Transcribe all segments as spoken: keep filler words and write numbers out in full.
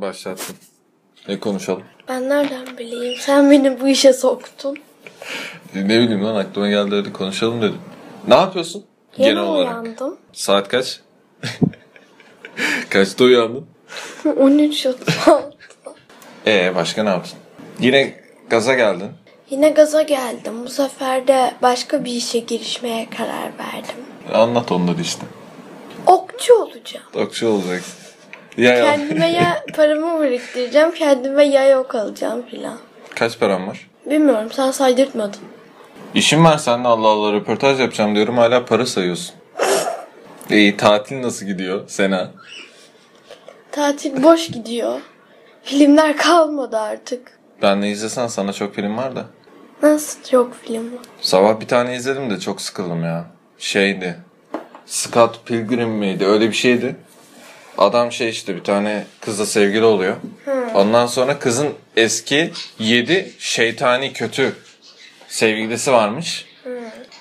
başlattın. Ne konuşalım? Ben nereden bileyim? Sen beni bu işe soktun. Ne bileyim lan, aklıma geldi öyle konuşalım dedim. Ne yapıyorsun? Yeni genel olarak. Uyandım. Saat kaç? Kaçta uyandın? on üç otuz altı. Ee başka ne yaptın? Yine gaza geldin. Yine gaza geldim. Bu sefer de başka bir işe girişmeye karar verdim. Anlat onları işte. Okçu olacağım. Okçu olacaksın. Yay kendime ya paramı biriktireceğim. Kendime yay ok alacağım filan. Kaç param var? Bilmiyorum. Sen saydırtmadın. İşim var seninle, Allah Allah, röportaj yapacağım diyorum. Hala para sayıyorsun. İyi, tatil nasıl gidiyor Sena? Tatil boş gidiyor. Filmler kalmadı artık. Ben de izlesen sana çok film var da. Nasıl çok film var? Sabah bir tane izledim de çok sıkıldım ya. Şeydi. Scott Pilgrim miydi? Öyle bir şeydi. Adam şey işte bir tane kızla sevgili oluyor. Hmm. Ondan sonra kızın eski yedi şeytani kötü sevgilisi varmış. Hmm.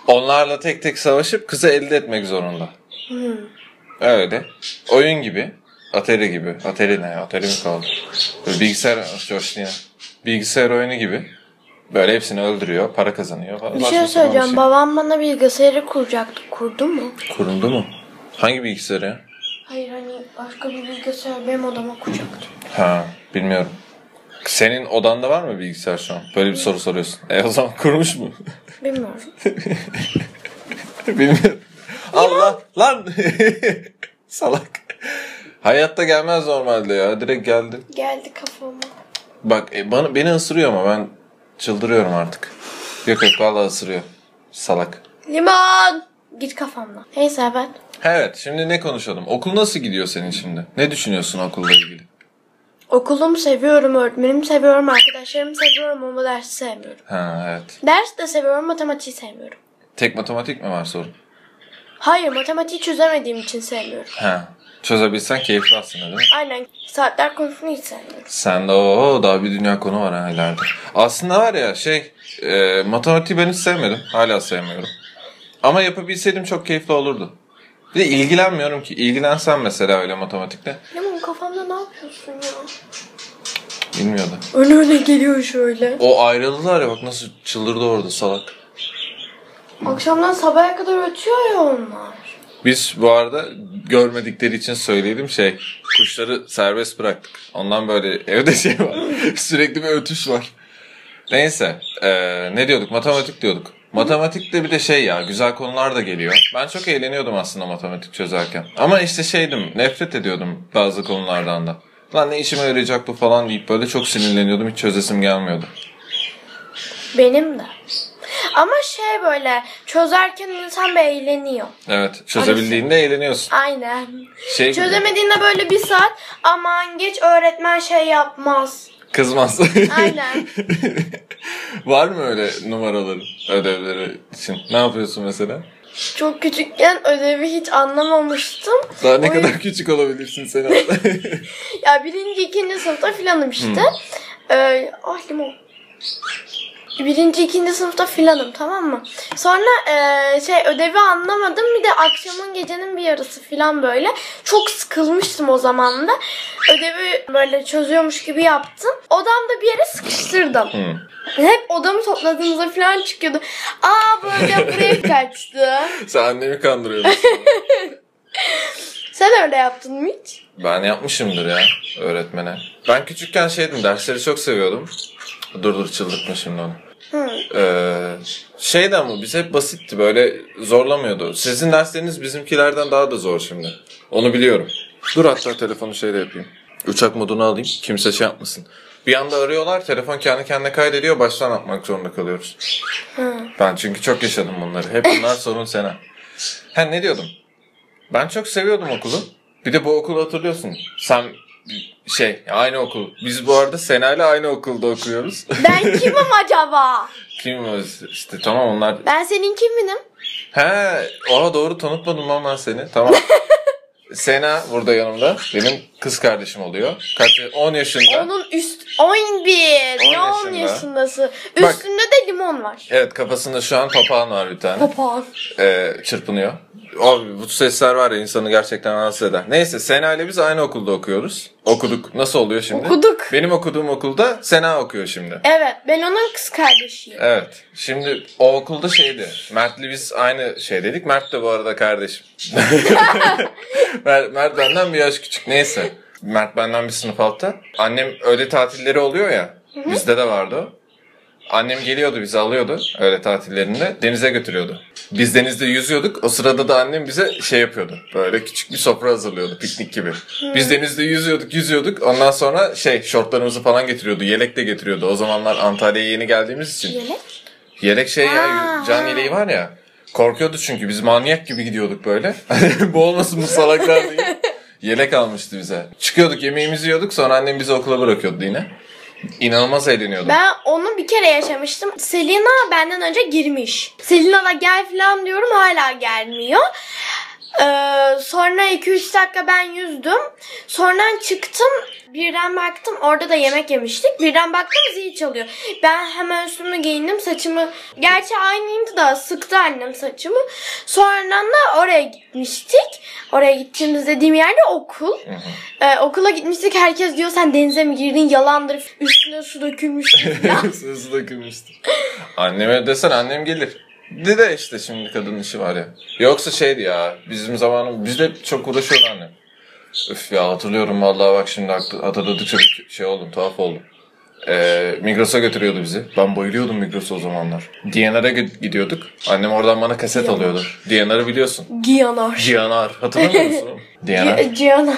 Onlarla tek tek savaşıp kızı elde etmek zorunda. Hmm. Öyle. Oyun gibi. Atari gibi. Atari ne ya? Atari mi kaldı? Böyle bilgisayar... Bilgisayar oyunu gibi. Böyle hepsini öldürüyor, para kazanıyor falan. Bir şey söyleyeceğim. Bir şey. Babam bana bilgisayarı kuracaktı. Kurdu mu? Kuruldu mu? Hangi bilgisayarı ya? Hayır hani başka bir bilgisayar benim odama kuracaktı. Ha, bilmiyorum. Senin odanda var mı bilgisayar şu an? Böyle bir soru soruyorsun. E o zaman kurmuş mu? Bilmiyorum. Bilmiyorum. Allah lan! Salak. Hayatta gelmez normalde ya. Direkt geldi. Geldi kafama. Bak e, bana, beni ısırıyor ama ben çıldırıyorum artık. Yok yok vallahi ısırıyor. Salak. Limon! Git kafamdan. Neyse ben. Evet, şimdi ne konuşalım? Okul nasıl gidiyor senin şimdi? Ne düşünüyorsun okulla ilgili? Okulumu seviyorum, öğretmenimi seviyorum, arkadaşlarımı seviyorum ama dersi sevmiyorum. Ha evet. Ders de seviyorum, matematiği sevmiyorum. Tek matematik mi var sorun? Hayır, matematiği çözemediğim için sevmiyorum. Ha. Çözebilsen keyifli aslında değil mi? Aynen. Saatler konusunu hiç sevmiyorum. Sen de ooo daha bir dünya konu var ha ileride. Aslında var ya şey e, matematiği ben hiç sevmedim. Hala sevmiyorum. Ama yapabilseydim çok keyifli olurdu. Bir de ilgilenmiyorum ki. İlgilensen mesela öyle matematikle. Limon kafamda ne yapıyorsun ya? Bilmiyordu. Öne öne geliyor şöyle. O ayrıldılar ya bak nasıl çıldırdı orada salak. Akşamdan sabaya kadar ötüyor ya onlar. Biz bu arada görmedikleri için söyleyelim şey, kuşları serbest bıraktık. Ondan böyle evde şey var, sürekli bir ötüş var. Neyse, e, ne diyorduk? Matematik diyorduk. Matematikte bir de şey ya, güzel konular da geliyor. Ben çok eğleniyordum aslında matematik çözerken. Ama işte şeydim, nefret ediyordum bazı konulardan da. Lan ne işime yarayacak bu falan deyip böyle çok sinirleniyordum, hiç çözesim gelmiyordu. Benim de. Ama şey böyle çözerken insan bir eğleniyor. Evet, çözebildiğinde arası. Eğleniyorsun. Aynen. Şey çözemediğinde gibi. Böyle bir saat aman geç öğretmen şey yapmaz. Kızmaz. Aynen. Var mı öyle numaraları ödevleri için? Ne yapıyorsun mesela? Çok küçükken ödevi hiç anlamamıştım. Daha ne o kadar y- küçük olabilirsin sen hatta. Ya birinci ikinci sınıfta filanım işte. Hmm. Ee, ay limon. Birinci, ikinci sınıfta filanım tamam mı? Sonra e, şey ödevi anlamadım. Bir de akşamın gecenin bir yarısı filan böyle. Çok sıkılmıştım o zaman da. Ödevi böyle çözüyormuş gibi yaptım. Odamda bir yere sıkıştırdım. Hmm. Hep odamı topladığımızda filan çıkıyordu. Aa böyle buraya kaçtı. Sen annemi kandırıyorsun. Sen öyle yaptın mı hiç? Ben yapmışımdır ya öğretmene. Ben küçükken şeydim, dersleri çok seviyordum. Dur dur çıldırtma şimdi onu. Ee, şey de ama biz hep basitti böyle zorlamıyordu. Sizin dersleriniz bizimkilerden daha da zor şimdi. Onu biliyorum. Dur hatta telefonu şeyle yapayım. Uçak modunu alayım kimse şey yapmasın. Bir anda arıyorlar telefon kendi kendine kaydediyor baştan atmak zorunda kalıyoruz. Hı. Ben çünkü çok yaşadım bunları. Hep bunlar sorun Sena. Ha ne diyordum? Ben çok seviyordum okulu. Bir de bu okulu hatırlıyorsun. Sen... Şey, aynı okul. Biz bu arada Sena'yla aynı okulda okuyoruz. Ben kimim acaba? Kim o? İşte tamam onlar... Ben senin kiminim? He, oha doğru tanıtmadım ama ben seni. Tamam. Sena burada yanımda. Benim kız kardeşim oluyor. Kaç? on yaşında. Onun üst on bir. Ya on yaşındası. Üstünde bak, de limon var. Evet, kafasında şu an papağan var bir tane. Papağan. Ee, çırpınıyor. Abi bu sesler var ya, insanı gerçekten rahatsız eder. Neyse, Sena ile biz aynı okulda okuyoruz. Okuduk. Nasıl oluyor şimdi? Okuduk. Benim okuduğum okulda Sena okuyor şimdi. Evet, ben onun kız kardeşiyim. Evet. Şimdi o okulda şeydi. Mert'le biz aynı şey dedik. Mert de bu arada kardeşim. Mert, Mert benden bir yaş küçük. Neyse. Mert benden bir sınıf altta. Annem öğle tatilleri oluyor ya. Hı-hı. Bizde de vardı o. Annem geliyordu, bizi alıyordu öğle tatillerinde, denize götürüyordu. Biz denizde yüzüyorduk, o sırada da annem bize şey yapıyordu, böyle küçük bir sofra hazırlıyordu, piknik gibi. Biz denizde yüzüyorduk yüzüyorduk, ondan sonra şey, şortlarımızı falan getiriyordu, yelek de getiriyordu. O zamanlar Antalya'ya yeni geldiğimiz için. Yelek? Yelek şey ya, can yeleği var ya, korkuyordu çünkü biz manyak gibi gidiyorduk böyle. Boğulmasın bu salaklar diye. Yelek almıştı bize. Çıkıyorduk, yemeğimizi yiyorduk, sonra annem bizi okula bırakıyordu yine. İnanılmaz eğleniyordum. Ben onu bir kere yaşamıştım. Selina benden önce girmiş. Selina da gel falan diyorum, hala gelmiyor. Ee, sonra iki üç dakika ben yüzdüm. Sonra çıktım. Birden baktım, orada da yemek yemiştik. Birden baktım zil çalıyor. Ben hemen üstümü giyindim, saçımı. Gerçi aynıydı da sıktı annem saçımı. Sonradan da oraya gitmiştik. Oraya gittiğimiz dediğim yerde okul. Ee, okula gitmiştik, herkes diyor sen denize mi girdin, yalandır. Üstüne su dökülmüştü. Üstüne su dökülmüştü. Anneme desen annem gelir. De de işte şimdi kadının işi var ya. Yoksa şeydi ya, bizim zamanımız, bizde çok uğraşıyordu annem. Üf ya, hatırlıyorum vallahi, bak şimdi hatırladıkça şey oldum, tuhaf oldum. Ee, Migros'a götürüyordu bizi. Ben bayılıyordum Migros'a o zamanlar. D N R'a gidiyorduk. Annem oradan bana kaset Giyanar. alıyordu. D N R'ı biliyorsun. Giyanar. Giyanar. Hatırlamıyor musun? D N R. Giyanar.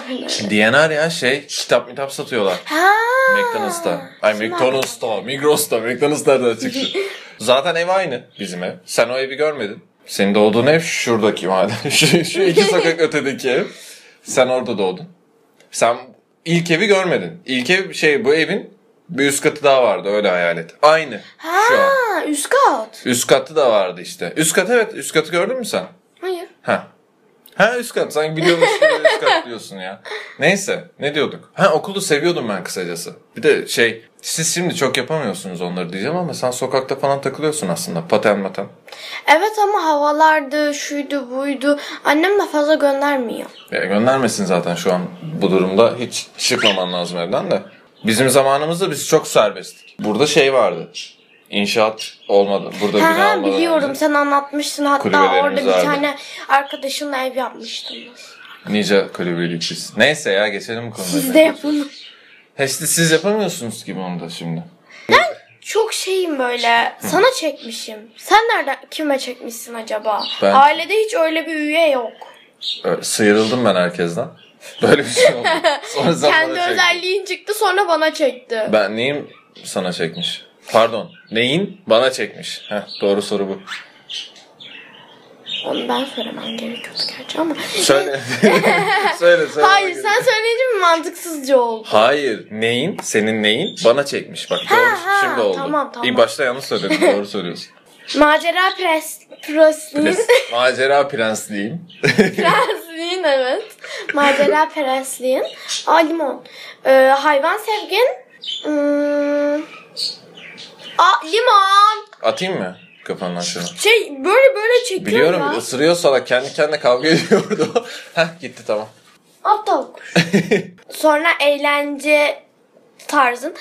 D N R ya şey, kitap mitap satıyorlar. Ha. McDonald's'ta. Ay McDonald's'ta, Migros'ta, McDonald's'ta da çıktı. Zaten ev aynı bizim ev. Sen o evi görmedin. Senin doğduğun ev şuradaki madem. şu, şu iki sokak ötedeki ev. Sen orada doğdun. Sen ilk evi görmedin. İlk ev şey, bu evin bir üst katı daha vardı, öyle hayal et. Aynı. Ha, üst kat. Üst katı da vardı işte. Üst kat, evet, üst katı gördün mü sen? Hayır. Ha. Ha, üst kat, sanki biliyormuş gibi üst kat diyorsun ya. Neyse, ne diyorduk? Ha, okulu seviyordum ben kısacası. Bir de şey, siz şimdi çok yapamıyorsunuz onları diyeceğim ama sen sokakta falan takılıyorsun aslında, paten maten. Evet ama havalardı, şuydu buydu, annem de fazla göndermiyor. Ya göndermesin zaten, şu an bu durumda hiç çıkmaman lazım evden de. Bizim zamanımızda biz çok serbesttik. Burada şey vardı. İnşaat olmadı. Burada ha, bina olmadı. Biliyorum önce. Sen anlatmıştın hatta, orada bir vardı. Tane arkadaşınla ev yapmıştınız. Nice kulübelik biz. Neyse ya, geçelim bu konuda. Siz de yapın. Hesli siz yapamıyorsunuz gibi onu da şimdi. Ben çok şeyim böyle. Sana çekmişim. Sen nereden kime çekmişsin acaba? Ben... Ailede hiç öyle bir üye yok. Öyle, sıyrıldım ben herkesten. Böyle bir şey oldu. Sonra kendi özelliğin çıktı, sonra bana çekti. Ben neyim sana çekmiş? Pardon, neyin bana çekmiş? Heh, doğru soru bu. Onu ben söylemem gerekiyordu gerçi ama. Söyle. söyle, söyle. Hayır, sen söyleyince mi mantıksızca oldu? Hayır, neyin, senin neyin bana çekmiş. Bak ha, doğru, ha, şimdi oldu. Tamam, tamam. İlk başta yanlış söyledim, doğru söylüyorsun. Macera pres, presliğim. Pres, macera prensliğim. Prensliğin, evet. Macera prensliğin. Aa, limon. Ee, hayvan sevgin. Hmm. Aa, limon. Atayım mı kafanın aşağı? Şey, böyle böyle çekiyor. Biliyorum ya. Isırıyor salak, kendi kendine kavga ediyordu. Heh, gitti, tamam. Aptal kuş. Sonra eğlence tarzın.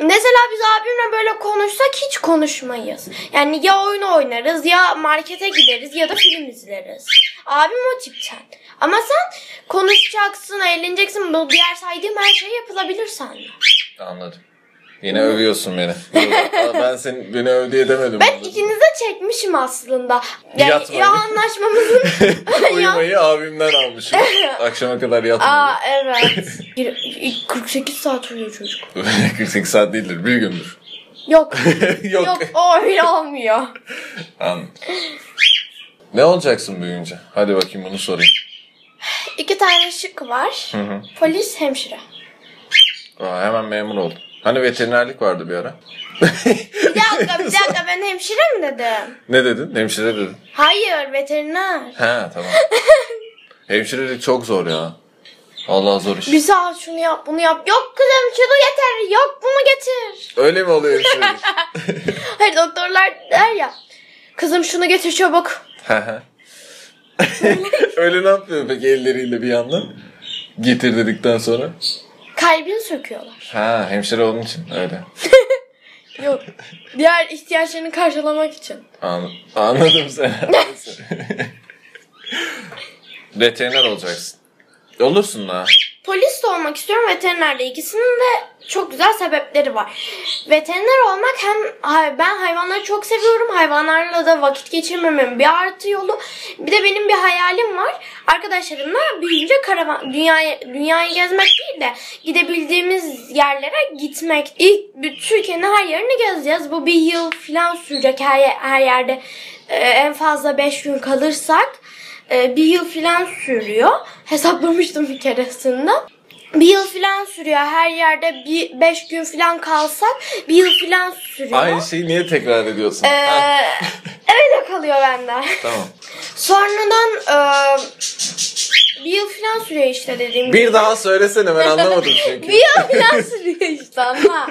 Mesela biz abimle böyle konuşsak hiç konuşmayız. Yani ya oyun oynarız, ya markete gideriz, ya da film izleriz. Abim o tipten. Ama sen konuşacaksın, eğleneceksin. Bu diğer saydığım her şey yapılabilir sende. Anladım. Yine hmm. övüyorsun beni. Ben seni, beni öv diye demedim. Ben ikinize çekmişim aslında. Yani yatmayı. Ya anlaşmamızın. Uyumayı abimden almışım. Akşama kadar yatmadım. Aa evet. kırk sekiz saat uyuyor çocuk. kırk sekiz saat değildir, bir gündür. Yok. Yok. Yok, o öyle olmuyor. Anladım. Ne olacaksın büyüyünce? Hadi bakayım, bunu sorayım. İki tane şık var. Hı hı. Polis, hemşire. Aa, hemen memur oldum. Hani veterinerlik vardı bir ara. Bir dakika, bir dakika, ben hemşire mi dedim? Ne dedin? Hemşire dedin. Hayır, veteriner. He, tamam. Hemşirelik çok zor ya. Allah zor iş. Bize al şunu yap, bunu yap. Yok kızım şunu getir, yok bunu getir. Öyle mi oluyor şimdi? Hayır, doktorlar der ya. Kızım şunu getir çabuk. Öyle ne yapıyor peki elleriyle bir yandan? Getir dedikten sonra. Kalbini söküyorlar. Ha, hemşire olduğun için öyle. Yok. Diğer ihtiyaçlarını karşılamak için. Anladım, anladım seni. Veteriner olacaksın. Olursun da. Polis de olmak istiyorum, veteriner de. İkisinin de çok güzel sebepleri var. Veteriner olmak hem ben hayvanları çok seviyorum. Hayvanlarla da vakit geçirmemin bir artı yolu. Bir de benim bir hayalim var. Arkadaşlarımla büyüyünce karavan, dünyayı, dünyayı gezmek değil de gidebildiğimiz yerlere gitmek. İlk Türkiye'nin her yerini gezeceğiz. Bu bir yıl falan sürecek her, her yerde. Ee, en fazla beş gün kalırsak. Bir yıl filan sürüyor. Hesaplamıştım bir keresinde. Bir yıl filan sürüyor. Her yerde bir beş gün filan kalsak bir yıl filan sürüyor. Aynı şeyi niye tekrar ediyorsun? Ee, öyle kalıyor bende. Tamam. Sonradan e, bir yıl filan sürüyor işte dediğim gibi. Bir daha söylesene, ben anlamadım çünkü. Bir yıl filan sürüyor işte ama.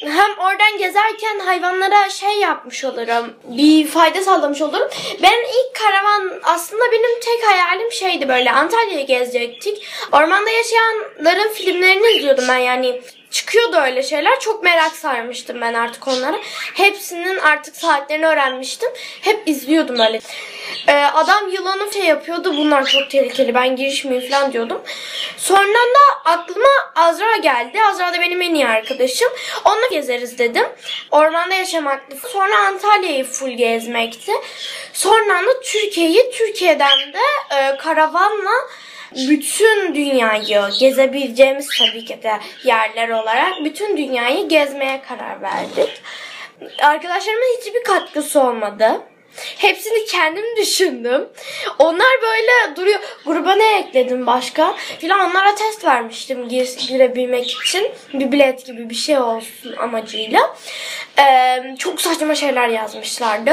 Hem oradan gezerken hayvanlara şey yapmış olurum, bir fayda sağlamış olurum. Benim ilk karavan, aslında benim tek hayalim şeydi, böyle Antalya'yı gezecektik. Ormanda yaşayanların filmlerini izliyordum ben, yani çıkıyordu öyle şeyler. Çok merak sarmıştım ben artık onlara. Hepsinin artık saatlerini öğrenmiştim. Hep izliyordum öyle. Ee, adam yılanı şey yapıyordu, bunlar çok tehlikeli, ben girişmeyeyim falan diyordum. Sonradan da aklıma Azra geldi. Azra da benim en iyi arkadaşım. Onunla gezeriz dedim. Ormanda yaşamaktı. Sonra Antalya'yı full gezmekti. Sonradan da Türkiye'yi, Türkiye'den de e, karavanla bütün dünyayı gezebileceğimiz tabii ki de yerler olarak bütün dünyayı gezmeye karar verdik. Arkadaşlarımın hiçbir katkısı olmadı. Hepsini kendim düşündüm. Onlar böyle duruyor. Gruba ne ekledim başka? Filan onlara test vermiştim gir, girebilmek için. Bir bilet gibi bir şey olsun amacıyla. Ee, çok saçma şeyler yazmışlardı.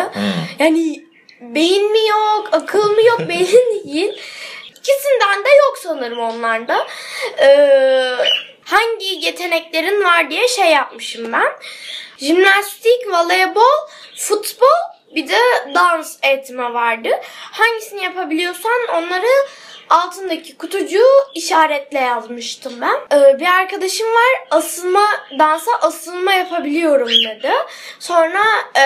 Yani beyin mi yok, akıl mı yok, beyin değil. İkisinden de yok sanırım onlarda. Ee, hangi yeteneklerin var diye şey yapmışım ben. Jimnastik, voleybol, futbol, bir de dans etme vardı. Hangisini yapabiliyorsan onları altındaki kutucuğu işaretle yazmıştım ben. Ee, bir arkadaşım var, asılma, dansa asılma yapabiliyorum dedi. Sonra e,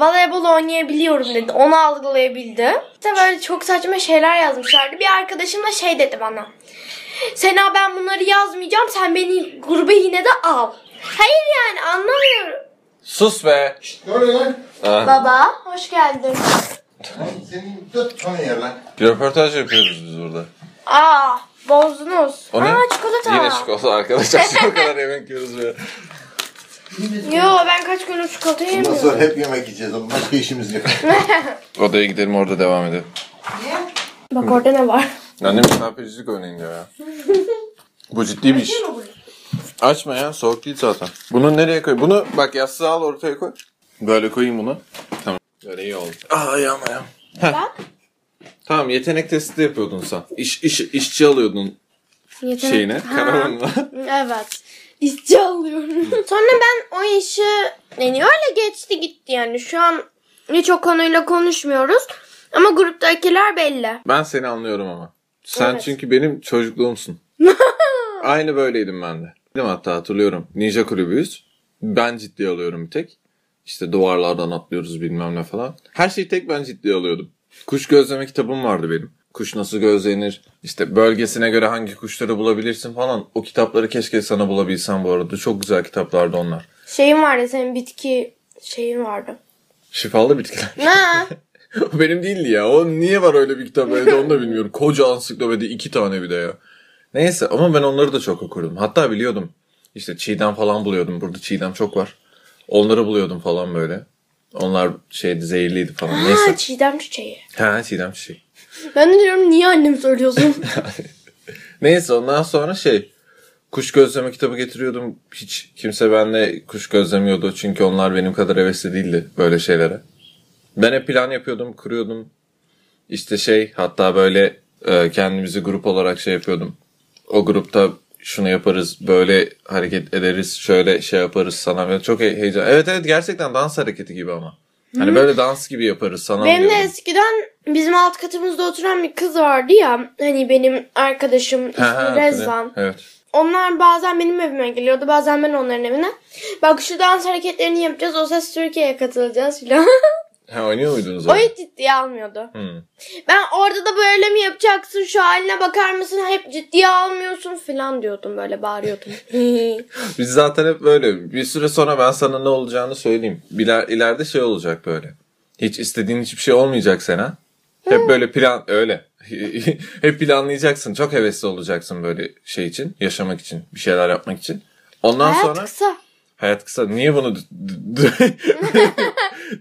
voleybol oynayabiliyorum dedi. Onu algılayabildi. İşte böyle çok saçma şeyler yazmışlardı. Bir arkadaşım da şey dedi bana. Sena, ben bunları yazmayacağım. Sen beni gruba yine de al. Hayır, yani anlamıyorum. Sus be. Ne oluyor lan? Aa. Baba, hoş geldin. Senin dört tane yer lan. Bir röportaj yapıyoruz biz burada. Aa, bozdunuz. O ne? Aa, çikolata. Yine çikolata arkadaşlar. O kadar yemek yiyoruz ya. Yo, ben kaç gündür çikolata yemiyorum. Bundan sonra hep yemek yiyeceğiz ama başka işimiz yok. Odaya gidelim, orada devam edelim. Niye? Bak Hı. orada ne var? Annem misafircilik oynayın diyor ya. Bu ciddi bir iş. Açma ya, soğuk değil zaten. Bunu nereye koy? Bunu bak yastığa al, ortaya koy. Böyle koyayım bunu. Tamam. Böyle iyi oldu. Aa, ayağım ayağım. Bak. Tamam, yetenek testi yapıyordun sen. İş, iş, işçi alıyordun yetenek şeyine, karavanla. Evet. İşçi alıyorum. Sonra ben o işi, yani öyle geçti gitti yani. Şu an hiç o konuyla konuşmuyoruz. Ama gruptakiler belli. Ben seni anlıyorum ama. Sen evet. Çünkü benim çocukluğumsun. Aynı böyleydim ben de. Hatta hatırlıyorum. Ninja kulübüyüz. Ben ciddi alıyorum bir tek. İşte duvarlardan atlıyoruz bilmem ne falan. Her şeyi tek ben ciddi alıyordum. Kuş gözleme kitabım vardı benim. Kuş nasıl gözlenir? İşte bölgesine göre hangi kuşları bulabilirsin falan. O kitapları keşke sana bulabilsem bu arada. Çok güzel kitaplardı onlar. Şeyin vardı senin, bitki şeyin vardı. Şifalı bitkiler. Ne? O benim değildi ya. O niye var öyle bir kitap evde onu da bilmiyorum. Koca ansiklopedi, iki tane bir de ya. Neyse, ama ben onları da çok okurdum. Hatta biliyordum. İşte çiğdem falan buluyordum. Burada çiğdem çok var. Onları buluyordum falan böyle. Onlar şeydi, zehirliydi falan. Ha, neyse. Çiğdem çiçeği. Ha, çiğdem çiçeği. Ben de diyorum niye annem söylüyorsun? Neyse, ondan sonra şey, kuş gözleme kitabı getiriyordum. Hiç kimse benimle kuş gözlemiyordu. Çünkü onlar benim kadar hevesli değildi böyle şeylere. Ben hep plan yapıyordum, kuruyordum. İşte şey, hatta böyle kendimizi grup olarak şey yapıyordum. O grupta şunu yaparız, böyle hareket ederiz, şöyle şey yaparız sana. Çok he- heyecan. Evet evet gerçekten dans hareketi gibi ama. Hani hmm. böyle dans gibi yaparız sana. Benim diyorum. De eskiden bizim alt katımızda oturan bir kız vardı ya. Hani benim arkadaşım ismi Rezvan. Evet. Onlar bazen benim evime geliyordu. Bazen ben onların evine. Bak şu dans hareketlerini yapacağız. O Ses Türkiye'ye katılacağız filan. Ha, oynuyor muydunuz? O hiç ciddiye almıyordu. Hmm. Ben orada da böyle mi yapacaksın, şu haline bakar mısın, hep ciddiye almıyorsun falan diyordum, böyle bağırıyordum. Biz zaten hep böyle bir süre sonra ben sana ne olacağını söyleyeyim. Biler, ileride şey olacak böyle. Hiç istediğin hiçbir şey olmayacak sana. Hep hmm. böyle plan öyle. Hep planlayacaksın. Çok hevesli olacaksın böyle şey için, yaşamak için, bir şeyler yapmak için. Ondan hayat sonra kısa. Hayat kısa. Niye bunu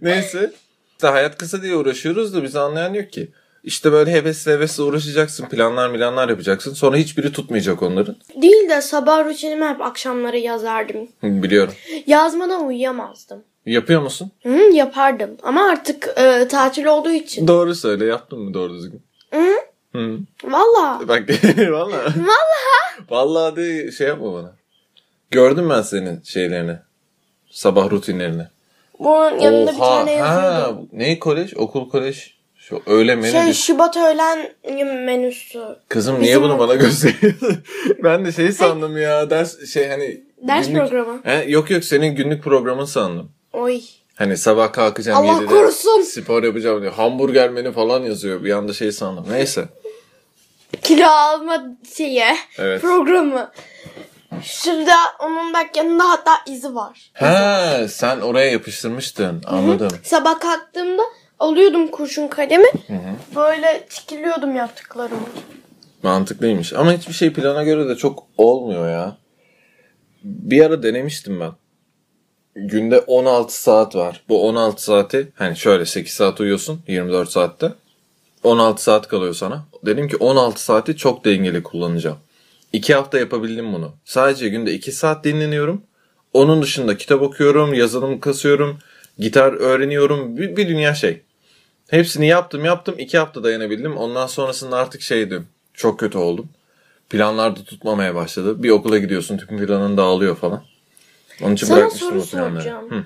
neyse. İşte hayat kısa diye uğraşıyoruz da bizi anlayan yok ki. İşte böyle hevesle hevesle uğraşacaksın. Planlar milanlar yapacaksın. Sonra hiçbiri tutmayacak onların. Değil de sabah rutinimi hep akşamları yazardım. Biliyorum. Yazmadan uyuyamazdım. Yapıyor musun? Hı, yapardım. Ama artık e, tatil olduğu için. Doğru söyle. Yaptın mı doğru düzgün? Hı? Hı. Valla. Bak valla. Valla. Valla de şey yapma bana. Gördüm ben senin şeylerini. Sabah rutinlerini. Bunun yanında oha, bir tane yazıyordum. Ne kolej? Okul kolej. Şu öğle menüsü. Şey Şubat öğlen menüsü. Kızım bizim niye bunu okul. Bana gösteriyorsun? Ben de şey sandım hey. Ya ders şey hani. Ders günlük, programı. He, yok yok senin günlük programın sandım. Oy. Hani sabah kalkacağım Allah yedide korusun. Spor yapacağım diyor. Hamburger menü falan yazıyor. Bir anda şey sandım. Neyse. Kilo alma şeyi. Evet. Programı. Şurada onun bak yanında hatta izi var. He, sen oraya yapıştırmıştın. Anladım. Hı-hı. Sabah kalktığımda alıyordum kurşun kalemi. Hı-hı. Böyle çikiliyordum yaptıklarımı. Mantıklıymış. Ama hiçbir şey plana göre de çok olmuyor ya. Bir ara denemiştim ben. Günde on altı saat var. Bu on altı saati hani şöyle sekiz saat uyuyorsun yirmi dört saatte. on altı saat kalıyor sana. Dedim ki on altı saati çok dengeli kullanacağım. İki hafta yapabildim bunu. Sadece günde iki saat dinleniyorum. Onun dışında kitap okuyorum, yazılım kasıyorum, gitar öğreniyorum. Bir, bir dünya şey. Hepsini yaptım yaptım. İki hafta dayanabildim. Ondan sonrasında artık şeydi. Çok kötü oldum. Planlar da tutmamaya başladı. Bir okula gidiyorsun. Tüm planın dağılıyor falan. Onun için sana soru soracağım. Hı.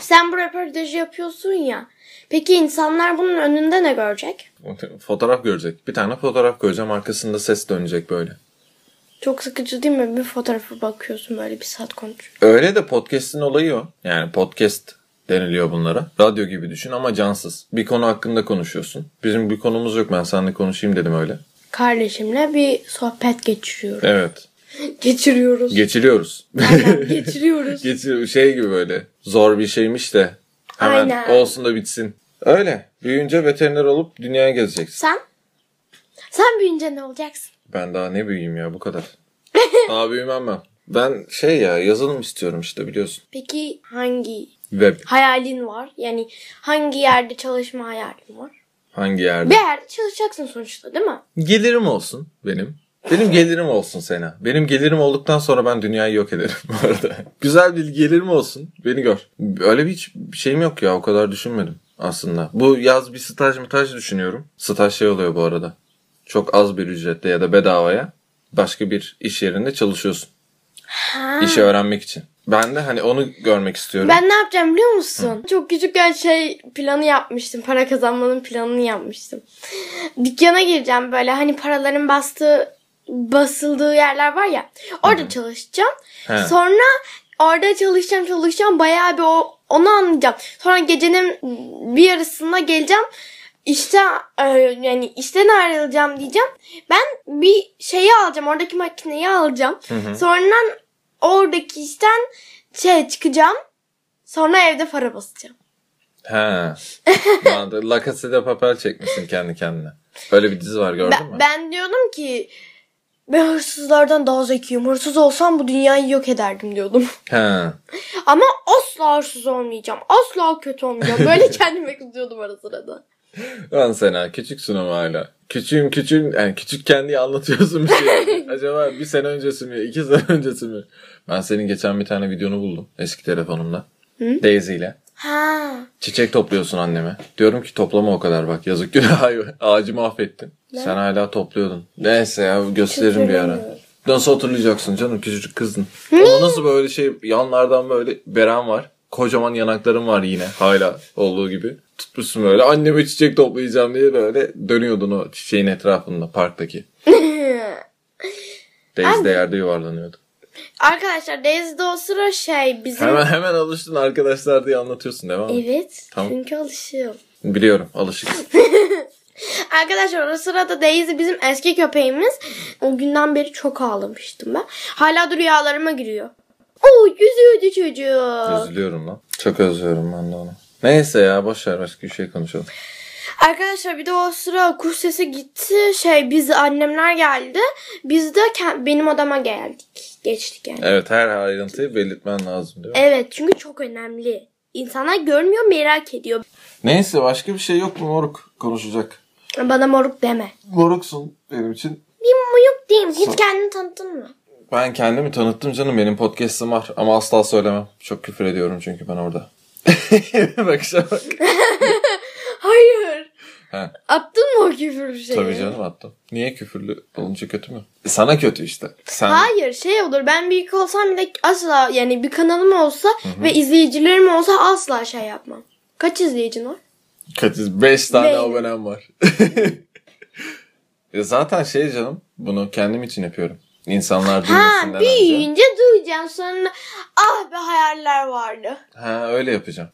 Sen bu röportajı yapıyorsun ya. Peki insanlar bunun önünde ne görecek? Fotoğraf görecek. Bir tane fotoğraf göreceğim. Arkasında ses dönecek böyle. Çok sıkıcı değil mi? Bir fotoğrafa bakıyorsun böyle bir saat konuşuyor. Öyle de podcast'in olayı o. Yani podcast deniliyor bunlara. Radyo gibi düşün ama cansız. Bir konu hakkında konuşuyorsun. Bizim bir konumuz yok. Ben seninle konuşayım dedim öyle. Kardeşimle bir sohbet geçiriyoruz. Evet. Geçiriyoruz. Geçiriyoruz. Aynen, geçiriyoruz. Geçir- şey gibi böyle. Zor bir şeymiş de hemen aynen. Olsun da bitsin. Öyle. Büyüyünce veteriner olup dünyayı gezeceksin. Sen? Sen büyüyünce ne olacaksın? Ben daha ne büyüyeyim ya bu kadar. Daha büyümem ben. Ben şey ya yazılım istiyorum işte biliyorsun. Peki hangi web hayalin var? Yani hangi yerde çalışma hayalin var? Hangi yerde? Bir yerde çalışacaksın sonuçta değil mi? Gelirim olsun benim. Benim gelirim olsun Sena. Benim gelirim olduktan sonra ben dünyayı yok ederim bu arada. Güzel bir gelirim olsun. Beni gör. Öyle bir hiç şeyim yok ya o kadar düşünmedim aslında. Bu yaz bir staj mıtaj düşünüyorum. Staj şey oluyor bu arada. Çok az bir ücretle ya da bedavaya başka bir iş yerinde çalışıyorsun. Ha. İşi öğrenmek için. Ben de hani onu görmek istiyorum. Ben ne yapacağım biliyor musun? Hı. Çok küçükken şey planı yapmıştım. Para kazanmanın planını yapmıştım. Dükkana gireceğim böyle hani paraların bastığı basıldığı yerler var ya. Orada hı. çalışacağım. He. Sonra orada çalışacağım çalışacağım. Bayağı bir o, onu anlayacağım. Sonra gecenin bir yarısında geleceğim. İşte yani işten ayrılacağım diyeceğim. Ben bir şeyi alacağım. Oradaki makineyi alacağım. Hı hı. Sonra oradaki işten şey çıkacağım. Sonra evde para basacağım. He. La Casa de Papel çekmişsin kendi kendine. Böyle bir dizi var gördün ben, mü? Ben diyordum ki ben hırsızlardan daha zekiyim. Hırsız olsam bu dünyayı yok ederdim diyordum. He. Ama asla hırsız olmayacağım. Asla kötü olmayacağım. Böyle kendime kızıyordum ara sırada. Lan Sena küçüksün ama hala. Küçüğüm küçüğüm. Yani küçük kendi anlatıyorsun bir şey. Acaba bir sene öncesi mi? iki sene öncesi mi? Ben senin geçen bir tane videonu buldum. Eski telefonumda. Hı? Daisy ile. Ha. Çiçek topluyorsun anneme. Diyorum ki toplama o kadar bak. Yazık günah. Ağacı mahvettin. Sen hala topluyordun. Neyse ya, gösteririm bir ara. Nasıl hatırlayacaksın canım, küçücük kızdın. Ama nasıl böyle şey, yanlardan böyle beren var. Kocaman yanaklarım var yine hala olduğu gibi. Tutmuşsun böyle, anneme çiçek toplayacağım diye böyle dönüyordun o çiçeğin etrafında, parktaki. Daisy de yerde yuvarlanıyordu. Arkadaşlar Daisy de o sıra şey bizim... Hemen hemen alıştın arkadaşlar diye anlatıyorsun, devam mı? Evet, tamam. Çünkü alışıyorum. Biliyorum, alışıksın. Arkadaşlar o sırada Daisy bizim eski köpeğimiz. O günden beri çok ağlamıştım ben. Hala da rüyalarıma giriyor. Oo, yüzüyordu çocuk. Üzülüyorum lan. Çok özlüyorum ben de onu. Neyse ya, boşver, başka bir şey konuşalım. Arkadaşlar bir de o sıra kuş sesi gitti. Şey biz annemler geldi. Biz de benim odama geldik. Geçtik yani. Evet, her ayrıntıyı belirtmen lazım değil mi? Evet, çünkü çok önemli. İnsanlar görmüyor, merak ediyor. Neyse, başka bir şey yok mu moruk konuşacak? Bana moruk deme. Moruksun benim için. Bir moruk değilim. Hiç kendini tanıttın mı? Ben kendimi tanıttım canım. Benim podcast'ım var ama asla söylemem. Çok küfür ediyorum çünkü ben orada. Bakışa bak. Hayır. He. Attın mı o küfür şeyi? Tabii canım, attım. Niye küfürlü olunca kötü mü? Sana kötü işte. Sen... Hayır, şey olur, ben büyük olsam bile asla, yani bir kanalım olsa, hı-hı, ve izleyicilerim olsa asla şey yapmam. Kaç izleyicin var? Kaç? Beş tane abonem var. Zaten şey canım, bunu kendim için yapıyorum. İnsanlar duymasından önce. Ha, büyüyünce duyacağım sonra. Ah be, hayaller vardı. Ha, öyle yapacağım.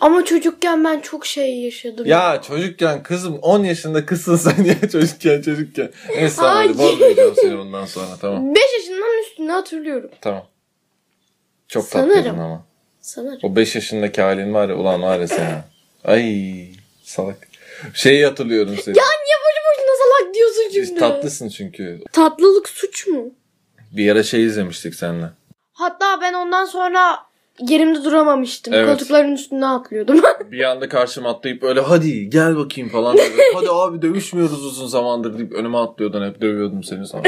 Ama çocukken ben çok şey yaşadım. Ya, ya. Çocukken kızım, on yaşında kızsın sen ya, çocukken çocukken. Neyse, hadi bozmayacağım seni bundan sonra, tamam. beş yaşından üstünde hatırlıyorum. Tamam. Çok tatlıydın ama. Sanırım. O beş yaşındaki halin var ya, ulan var ya sen. Ay salak. Şeyi hatırlıyorum seni. Ya niye boşu boşuna salak diyorsun şimdi? Tatlısın çünkü. Tatlılık suç mu? Bir ara şey izlemiştik seninle. Hatta ben ondan sonra yerimde duramamıştım. Evet. Koltukların üstüne atlıyordum. Bir anda karşıma atlayıp öyle hadi gel bakayım falan dedim. Hadi abi, dövüşmüyoruz uzun zamandır deyip önüme atlıyordun, hep dövüyordum seni sana.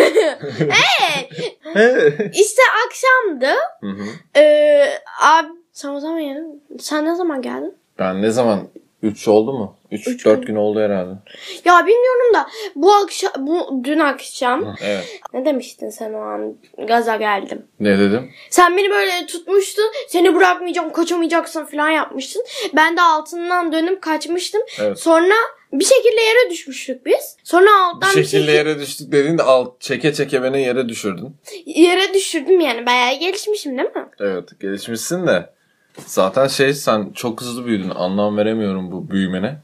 Evet. İşte akşamdı. Hı hı. Ee, abi sen o zaman ya, sen ne zaman geldin? Ben ne zaman? üç oldu mu? üç dört gün oldu herhalde. Ya bilmiyorum da bu akşam, bu dün akşam. Evet. Ne demiştin sen o an? Gaza geldim. Ne dedim? Sen beni böyle tutmuştun. Seni bırakmayacağım, kaçamayacaksın falan yapmıştın. Ben de altından dönüp kaçmıştım. Evet. Sonra bir şekilde yere düşmüştük biz. Sonra alttan bir, bir şekilde yere düştük dediğinde alt çeke çeke beni yere düşürdün. Yere düşürdüm yani. Bayağı gelişmişim değil mi? Evet, gelişmişsin de. Zaten şey, sen çok hızlı büyüdün. Anlam veremiyorum bu büyümene.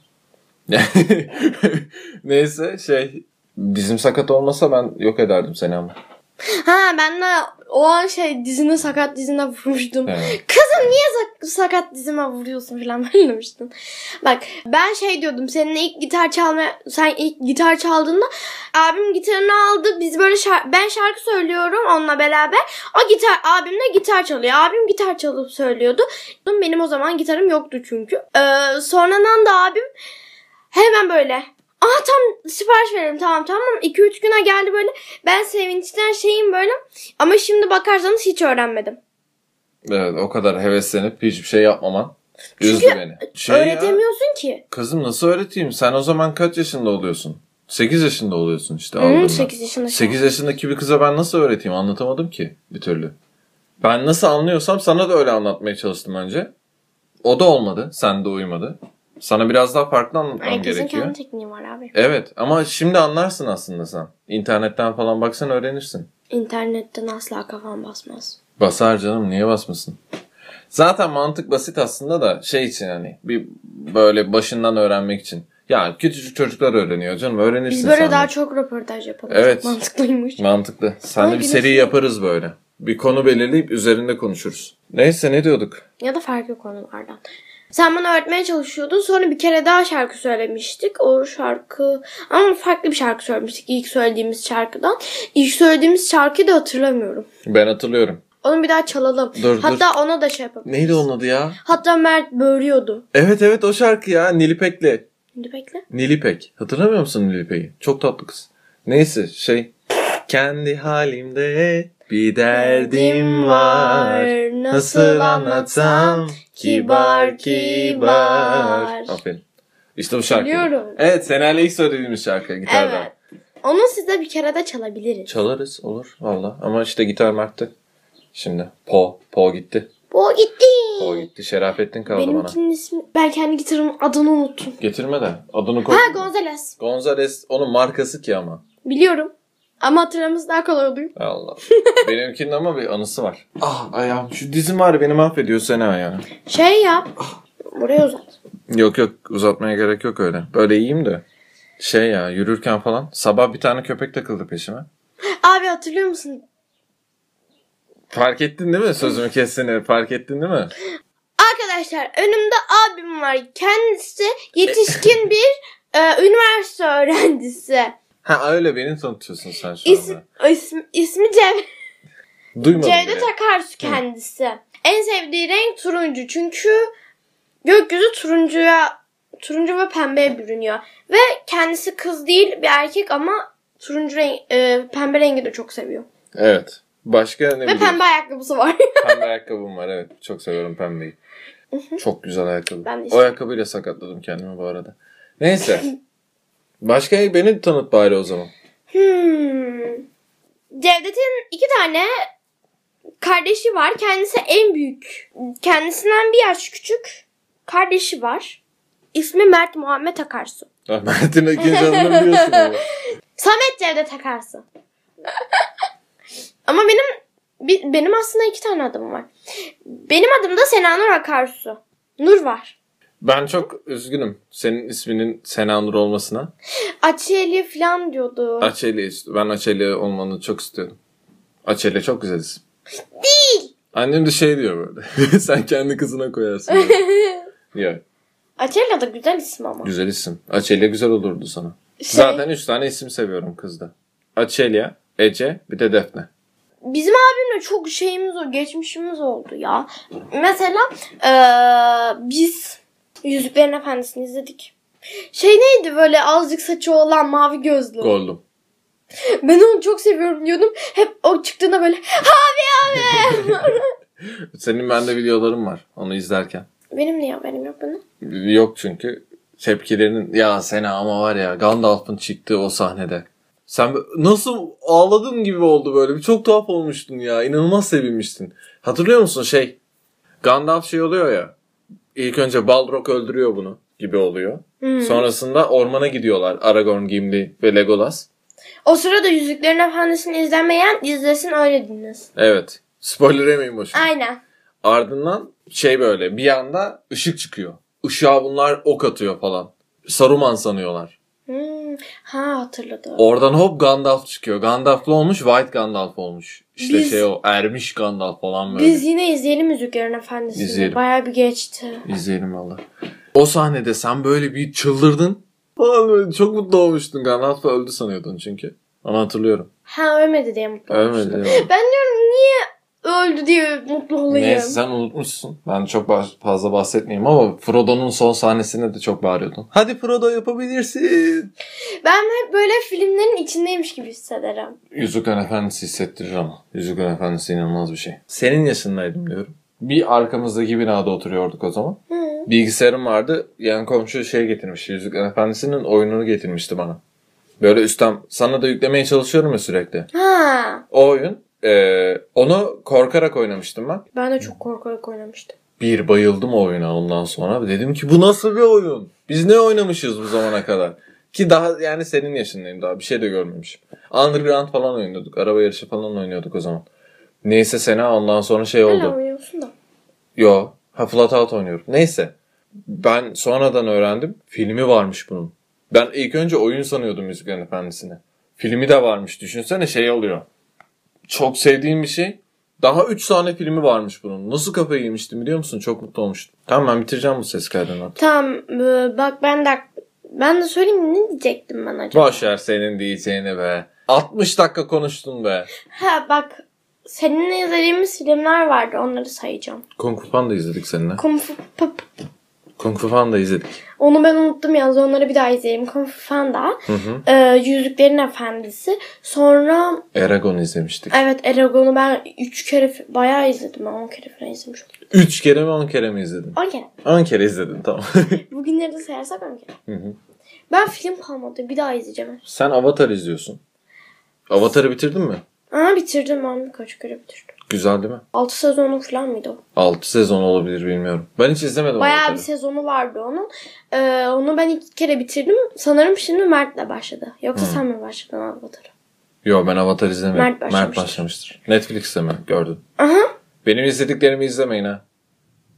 Neyse şey, dizim sakat olmasa ben yok ederdim seni ama. Ha, ben de o an şey, dizine sakat dizine vurmuştum. Evet. Kızım niye sak- sakat dizime vuruyorsun falan ben demiştim. Bak ben şey diyordum, seninle ilk gitar çalmaya, sen ilk gitar çaldığında abim gitarını aldı, biz böyle şarkı, ben şarkı söylüyorum onunla beraber, o gitar abimle gitar çalıyor, abim gitar çalıp söylüyordu, benim o zaman gitarım yoktu çünkü. Ee, sonradan da abim hemen böyle, aa tam sipariş verelim, tamam tamam iki üç güne geldi böyle. Ben sevinçten şeyim böyle, ama şimdi bakarsanız hiç öğrenmedim. Evet, o kadar heveslenip hiçbir şey yapmaman üzdü beni. Şey, öğretemiyorsun ya, ki. Kızım nasıl öğreteyim? Sen o zaman kaç yaşında oluyorsun? sekiz yaşında oluyorsun işte. Hmm, sekiz yaşında. sekiz yaşındaki bir kıza ben nasıl öğreteyim? Anlatamadım ki bir türlü. Ben nasıl anlıyorsam sana da öyle anlatmaya çalıştım önce. O da olmadı. Sen de uymadı. Sana biraz daha farklı anlatmam gerekiyor. Herkesin kendi tekniği var abi. Evet, ama şimdi anlarsın aslında sen. İnternetten falan baksan öğrenirsin. İnternetten asla kafam basmaz. Basar canım, niye basmasın? Zaten mantık basit aslında da şey için, hani bir böyle başından öğrenmek için. Ya küçücük çocuklar öğreniyor canım, öğrenirsin sen. Biz böyle sen daha de çok röportaj yapalım. Evet. Çok mantıklıymış. Mantıklı. Sen de bir seri yaparız böyle. Bir konu belirleyip üzerinde konuşuruz. Neyse, ne diyorduk? Ya da farklı konulardan. Sen bana öğretmeye çalışıyordun. Sonra bir kere daha şarkı söylemiştik. O şarkı... Ama farklı bir şarkı söylemiştik ilk söylediğimiz şarkıdan. İlk söylediğimiz şarkıyı da hatırlamıyorum. Ben hatırlıyorum. Onu bir daha çalalım. Dur, hatta dur, ona da şey yapalım. Neydi onun adı ya? Hatta Mert böğürüyordu. Evet evet, o şarkı ya. Nilipek'le. Nilipek'le? Nilipek. Hatırlamıyor musun Nilipek'i? Çok tatlı kız. Neyse şey... Kendi halimde bir derdim var. Nasıl anlatsam... Kibar kibar. Aferin. İşte bu şarkı. Biliyorum. Evet, Sena'yla ilk söylediğimiz şarkı gitardan. Evet. Onu size bir kere de çalabiliriz. Çalarız, olur valla. Ama işte gitar marktı. Şimdi Po, Po gitti. Po gitti. Po gitti. Şerafettin kaldı Benimkinin bana. Benimkinin ismi. Ben kendi gitarımın adını unuttum. Getirme de. Adını koy. Ha, Gonzales. Gonzales. Onun markası ki ama. Biliyorum. Ama hatırlaması daha kolay oluyor. Allah. Benimkinin ama bir anısı var. Ah ayağım. Şu dizim var, beni mahvediyor Sena ya. Şey yap. Ah. Buraya uzat. Yok yok. Uzatmaya gerek yok öyle. Böyle iyiyim de. Şey ya, yürürken falan. Sabah bir tane köpek takıldı peşime. Abi hatırlıyor musun? Fark ettin değil mi? Sözümü kestiğini fark ettin değil mi? Arkadaşlar önümde abim var. Kendisi yetişkin bir e, üniversite öğrencisi. Ha öyle beni tanıtıyorsun sen şu İsm, anda. Ismi, ismi Cev... Duymadım Cevdet Akarsu kendisi. Hı. En sevdiği renk turuncu. Çünkü gökyüzü turuncuya, turuncu ve pembeye bürünüyor. Ve kendisi kız değil, bir erkek ama turuncu renk, e, pembe rengi de çok seviyor. Evet. Başka ne biliyorsun? Ve pembe ayakkabısı var. Pembe ayakkabım var, evet. Çok seviyorum pembeyi. Çok güzel ayakkabı. Ben de işte. O ayakkabıyla sakatladım kendimi bu arada. Neyse. Başka beni tanıt bari o zaman. Hmm. Cevdet'in iki tane kardeşi var. Kendisi en büyük. Kendisinden bir yaş küçük kardeşi var. İsmi Mert Muhammed Akarsu. Mert'in ikinci adını biliyorsun ama. Samet Cevdet Akarsu. Ama benim benim aslında iki tane adım var. Benim adım da Sena Nur Akarsu. Nur var. Ben çok üzgünüm senin isminin Sena Nur olmasına. Açeli falan diyordu. Açeli. Ben Açeli olmanı çok istiyorum. Açeli çok güzel isim. Değil. Annem de şey diyor böyle. Sen kendi kızına koyarsın. Ya. Açeli de güzel isim ama. Güzel isim. Açeli güzel olurdu sana. Şey... Zaten üç tane isim seviyorum kızda. Açeli, Ece, bir de Defne. Bizim abimle çok şeyimiz oldu, geçmişimiz oldu ya. Mesela ee, biz Yüzüklerin Efendisi'ni izledik. Şey neydi böyle azıcık saçı olan mavi gözlü? Gollum. Ben onu çok seviyorum diyordum. Hep o çıktığında böyle abi abi. Senin bende videolarım var onu izlerken. Benim niye haberim yok bana? Yok çünkü tepkilerinin ya Sena ama var ya Gandalf'ın çıktığı o sahnede. Sen nasıl ağladın gibi oldu böyle. Bir çok tuhaf olmuştun ya. İnanılmaz sevinmiştin. Hatırlıyor musun şey? Gandalf şey oluyor ya. İlk önce Balrog öldürüyor bunu gibi oluyor. Hmm. Sonrasında ormana gidiyorlar. Aragorn, Gimli ve Legolas. O sırada Yüzüklerin Efendisi'ni izlemeyen izlesin öyle dinlesin. Evet. Spoiler yemeyin boşuna. Aynen. Ardından şey böyle bir anda ışık çıkıyor. Işığa bunlar ok atıyor falan. Saruman sanıyorlar. Hmm, ha hatırladım. Oradan hop Gandalf çıkıyor. Gandalf'lı olmuş, White Gandalf olmuş. İşte biz, şey o ermiş Gandalf falan böyle. Biz yine izleyelim Yüzüklerin Efendisi'ni. İzleyelim. Bayağı bir geçti. İzleyelim valla. O sahnede sen böyle bir çıldırdın. Falan böyle çok mutlu olmuştun. Gandalf öldü sanıyordun çünkü. Onu hatırlıyorum. Ha ölmedi diye mutlu olmuştun. Ölmedi. Diye. Ben diyorum niye öldü diye mutlu olayım. Neyse sen unutmuşsun. Ben çok fazla bahsetmeyeyim ama Frodo'nun son sahnesinde de çok bağırıyordun. Hadi Frodo yapabilirsin. Ben hep böyle filmlerin içindeymiş gibi hissederim. Yüzüklerin Efendisi hissettirir ama. Yüzüklerin Efendisi inanılmaz bir şey. Senin yaşındaydım diyorum. Bir arkamızdaki binada oturuyorduk o zaman. Hı. Bilgisayarım vardı. Yan komşu şey getirmişti. Yüzüklerin Efendisi'nin oyununu getirmişti bana. Böyle üstten sana da yüklemeye çalışıyorum ya sürekli. Ha. O oyun. Ee, onu korkarak oynamıştım ben. Ben de çok korkarak oynamıştım. Bir bayıldım o oyuna ondan sonra. Dedim ki bu nasıl bir oyun? Biz ne oynamışız bu zamana kadar? Ki daha yani senin yaşındayım daha. Bir şey de görmemişim. Underground falan oynuyorduk. Araba yarışı falan oynuyorduk o zaman. Neyse Sena ondan sonra şey oldu. Hala oynuyorsun da. Yo. Ha Flatout oynuyorum. Neyse. Ben sonradan öğrendim. Filmi varmış bunun. Ben ilk önce oyun sanıyordum Yüzüklerin Efendisi'ni. Filmi de varmış. Düşünsene şey oluyor. Çok sevdiğim bir şey. Daha üç tane filmi varmış bunun. Nasıl kafayı yemiştim biliyor musun? Çok mutlu olmuştum. Tamam ben bitireceğim bu ses kaydını artık. Tamam bak ben de ben de söyleyeyim ne diyecektim ben acaba? Boşver senin diyeceğini be. altmış dakika konuştun be. Ha bak seninle izlediğimiz filmler vardı onları sayacağım. Kung Fu Panda izledik seninle. Kung Fu Panda. Kung Fu Panda izledik. Onu ben unuttum yalnız. Onları bir daha izleyelim. Kung Fu Panda. Hı hı. E, Yüzüklerin Efendisi. Sonra... Eragon izlemiştik. Evet, Eragon'u ben üç kere... Bayağı izledim. Ben on kere falan izlemiştim. üç kere mi on kere mi izledin? on kere. on kere izledin, tamam. Bugünleri de sayarsak on kere. Hı hı. Ben film kalmadı. Bir daha izleyeceğim. Sen Avatar izliyorsun. Avatar'ı bitirdin mi? Aa, bitirdim ben. Kaç kere bitirdim. Güzel değil mi? altı sezonu falan mıydı o? altı sezon olabilir, bilmiyorum. Ben hiç izlemedim. Bayağı Avatar'ı. Bir sezonu vardı onun. Ee, onu ben iki kere bitirdim. Sanırım şimdi Mert'le başladı. Yoksa hmm. sen mi başladın Avatar'ı? Yok, ben Avatar izlemedim. Mert başlamıştır. Mert başlamıştır. Netflix'te mi? Gördüm. Aha. Benim izlediklerimi izlemeyin ha.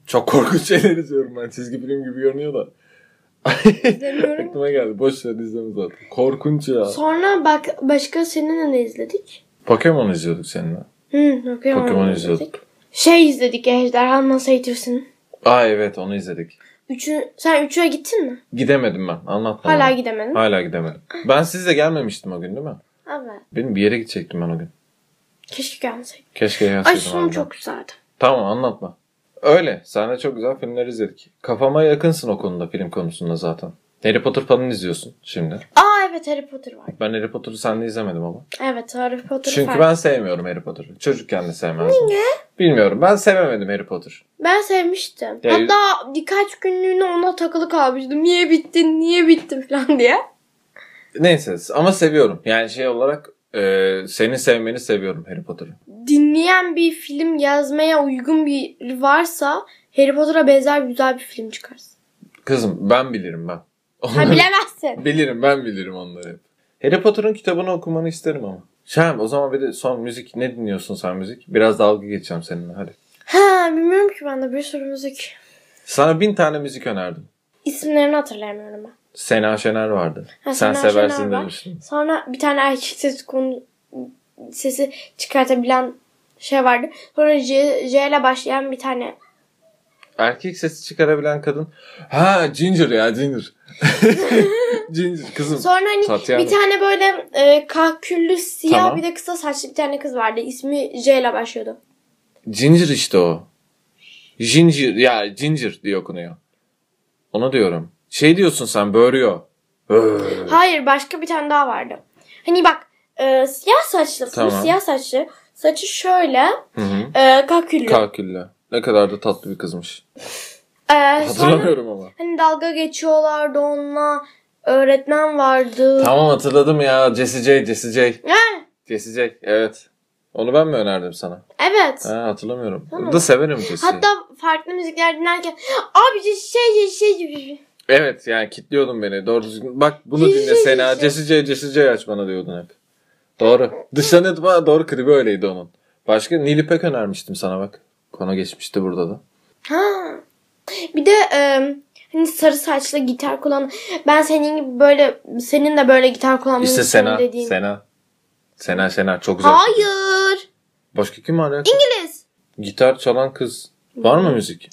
Çok korkunç şeyler izliyorum ben. Çizgi film gibi görünüyor da. İzlemiyorum. Aklıma geldi. Boş ver, izlemiyorum zaten. Korkunç ya. Sonra bak, başka seninle ne izledik? Pokemon izliyorduk seninle. Hı, Pokemon, Pokemon izledik. izledik. Şey izledik, Ejderha Nasıl Eğitirsin. Aa evet, onu izledik. Üçü, sen üçüye gittin mi? Gidemedim ben. Anlatma. Hala bana. gidemedim. Hala gidemedim. Ben sizle gelmemiştim o gün değil mi? Evet. Benim bir yere gidecektim ben o gün. Keşke gelseydim. Keşke gelseydim. Ay sonu çok güzeldi. Tamam, anlatma. Öyle. Sahne çok güzel filmler izledik. Kafama yakınsın o konuda, film konusunda zaten. Harry Potter falan izliyorsun şimdi. Aa evet, Harry Potter var. Ben Harry Potter'ı seninle izlemedim ama. Evet, Harry Potter'ı. Çünkü farklı. Ben sevmiyorum Harry Potter'ı. Çocukken de sevmezdim. Niye? Bilmiyorum. Ben sevemedim Harry Potter. Ben sevmiştim. Ya, hatta birkaç günlüğüne ona takılı kalmıştım. Niye bittin, niye bittin falan diye. Neyse ama seviyorum. Yani şey olarak e, seni sevmeni seviyorum Harry Potter'ı. Dinleyen bir film yazmaya uygun biri varsa Harry Potter'a benzer güzel bir film çıkarsın. Kızım ben bilirim ben. Ha, bilemezsin. Bilirim, ben bilirim onları hep. Harry Potter'ın kitabını okumanı isterim ama. Şahin, o zaman bir de son müzik. Ne dinliyorsun sen müzik? Biraz dalga geçeceğim seninle, hadi. Ha, bilmiyorum ki, ben de bir sürü müzik. Sana bin tane müzik önerdim. İsimlerini hatırlayamıyorum ben. Sena Şener vardı. Ha, sen Sena seversin Şener demiştin. Var. Sonra bir tane erkek sesi, konu, sesi çıkartabilen şey vardı. Sonra J, J ile başlayan bir tane... Erkek sesi çıkarabilen kadın. Ha, Ginger ya, Ginger. Ginger kızım. Sonra hani Satyana. Bir tane böyle e, kahküllü siyah, tamam. Bir de kısa saçlı bir tane kız vardı. İsmi J ile başlıyordu. Ginger işte o. Ginger ya, Ginger diye okunuyor. Ona diyorum. Şey diyorsun sen, böğürüyor. Hayır, başka bir tane daha vardı. Hani bak e, siyah saçlı. Tamam. Siyah saçlı. Saçı şöyle. E, kahküllü. Kahküllü. Ne kadar da tatlı bir kızmış. Ee, Hatırlamıyorum sonra, ama. Hani dalga geçiyorlardı onunla. Öğretmen vardı. Tamam, hatırladım ya. Jessie J, Jessie J. He? Jessie J, evet. Onu ben mi önerdim sana? Evet. Ha, hatırlamıyorum. Tamam. Da severim Jessie'yi. Hatta farklı müzikler dinlerken abi Jessie J, Jessie J. Evet, yani kitliyordun beni. Doğru düzgün. Bak bunu Jessie dinle Sena. Jessie J, Jessie J aç bana diyordun hep. Doğru. Dıştan et bana, doğru, klibi öyleydi onun. Başka Nilüfer pek önermiştim sana bak. Konu geçmişti burada da. Ha. Bir de e, hani sarı saçlı gitar kullanan. Ben senin gibi böyle, senin de böyle gitar kullanmanı işte Sena, dediğim. Sena. Sena Sena çok güzel. Hayır. Şey. Başka kim var ya? İngiliz. Gitar çalan kız. Var mı müzik?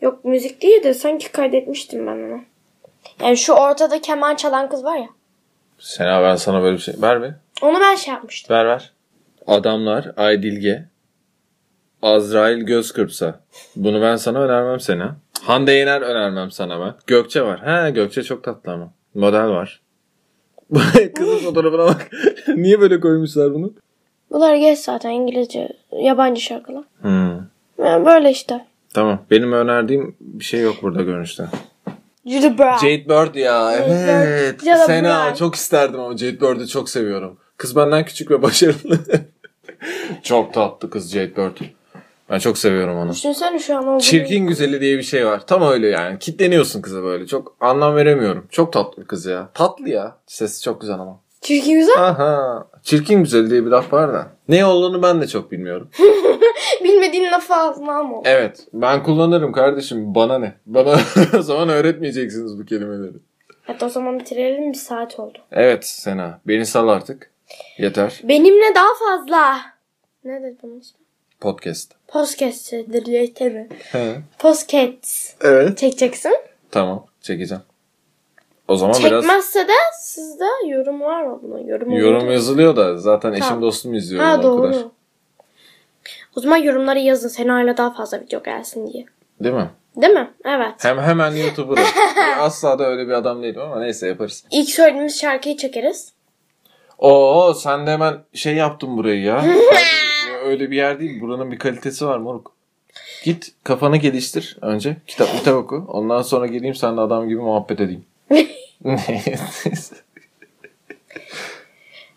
Yok, müzik değil de sanki kaydetmiştim ben onu. Yani şu ortada keman çalan kız var ya. Sena, ben sana böyle bir şey. Ver be. Onu ben şey yapmıştım. Ver ver. Adamlar, Aydilge. Azrail Gözkırpsa. Bunu ben sana önermem Sena. Hande Yener önermem sana ben. Gökçe var. He, Gökçe çok tatlı ama. Model var. Kızın fotoğrafına bak. Niye böyle koymuşlar bunu? Bunlar geç zaten, İngilizce. Yabancı şarkılar. Hmm. Yani böyle işte. Tamam. Benim önerdiğim bir şey yok burada görünüşte. Judy Bird. Jade Bird ya. Evet. Bird. Sena çok isterdim ama Jade Bird'ü çok seviyorum. Kız benden küçük ve başarılı. Çok tatlı kız Jade Bird. Ben çok seviyorum onu. Düşünsene şu an olduğunu. Çirkin güzeli diye bir şey var. Tam öyle yani. Kitleniyorsun kıza böyle. Çok anlam veremiyorum. Çok tatlı kız ya. Tatlı ya. Sesi çok güzel ama. Çirkin güzel? Aha. Çirkin güzeli diye bir laf var da. Ne olduğunu ben de çok bilmiyorum. Bilmediğin lafı ağzına alma. Evet. Ben kullanırım kardeşim. Bana ne? Bana o zaman öğretmeyeceksiniz bu kelimeleri. Hatta o zaman bitirelim. Bir saat oldu. Evet Sena. Beni sal artık. Yeter. Benimle daha fazla. Ne dedi bunun için? Podcast. Podcast'dir diye tabii. Podcast. Evet. Çekeceksin. Tamam, çekeceğim. O zaman çekmezse biraz. Çekmezse de sizde yorum var mı buna? Yorum, yorum yazılıyor da zaten, tamam. Eşim dostum izliyor. Ha doğru. Kadar. O zaman yorumları yazın. Sena'yla daha fazla video gelsin diye. Değil mi? Değil mi? Evet. Hem hemen YouTuber'ım. Asla da öyle bir adam değilim ama neyse yaparız. İlk söylediğimiz şarkıyı çekeriz. Oo, sen de hemen şey yaptın burayı ya. Öyle bir yer değil. Buranın bir kalitesi var moruk. Git kafanı geliştir önce. Kitap kitap oku. Ondan sonra geleyim seninle adam gibi muhabbet edeyim.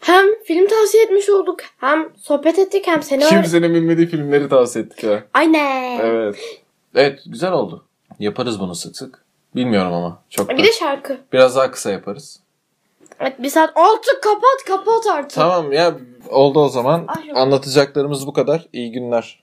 Hem film tavsiye etmiş olduk. Hem sohbet ettik. Hem seni... Kimsenin bilmediği filmleri tavsiye ettik ha. Aynen. Evet. Evet, güzel oldu. Yaparız bunu sık sık. Bilmiyorum ama. Çok bir da. De şarkı. Biraz daha kısa yaparız. Evet, bir saat altı kapat kapat artık. Tamam ya, oldu o zaman. Ay, anlatacaklarımız bu kadar. İyi günler.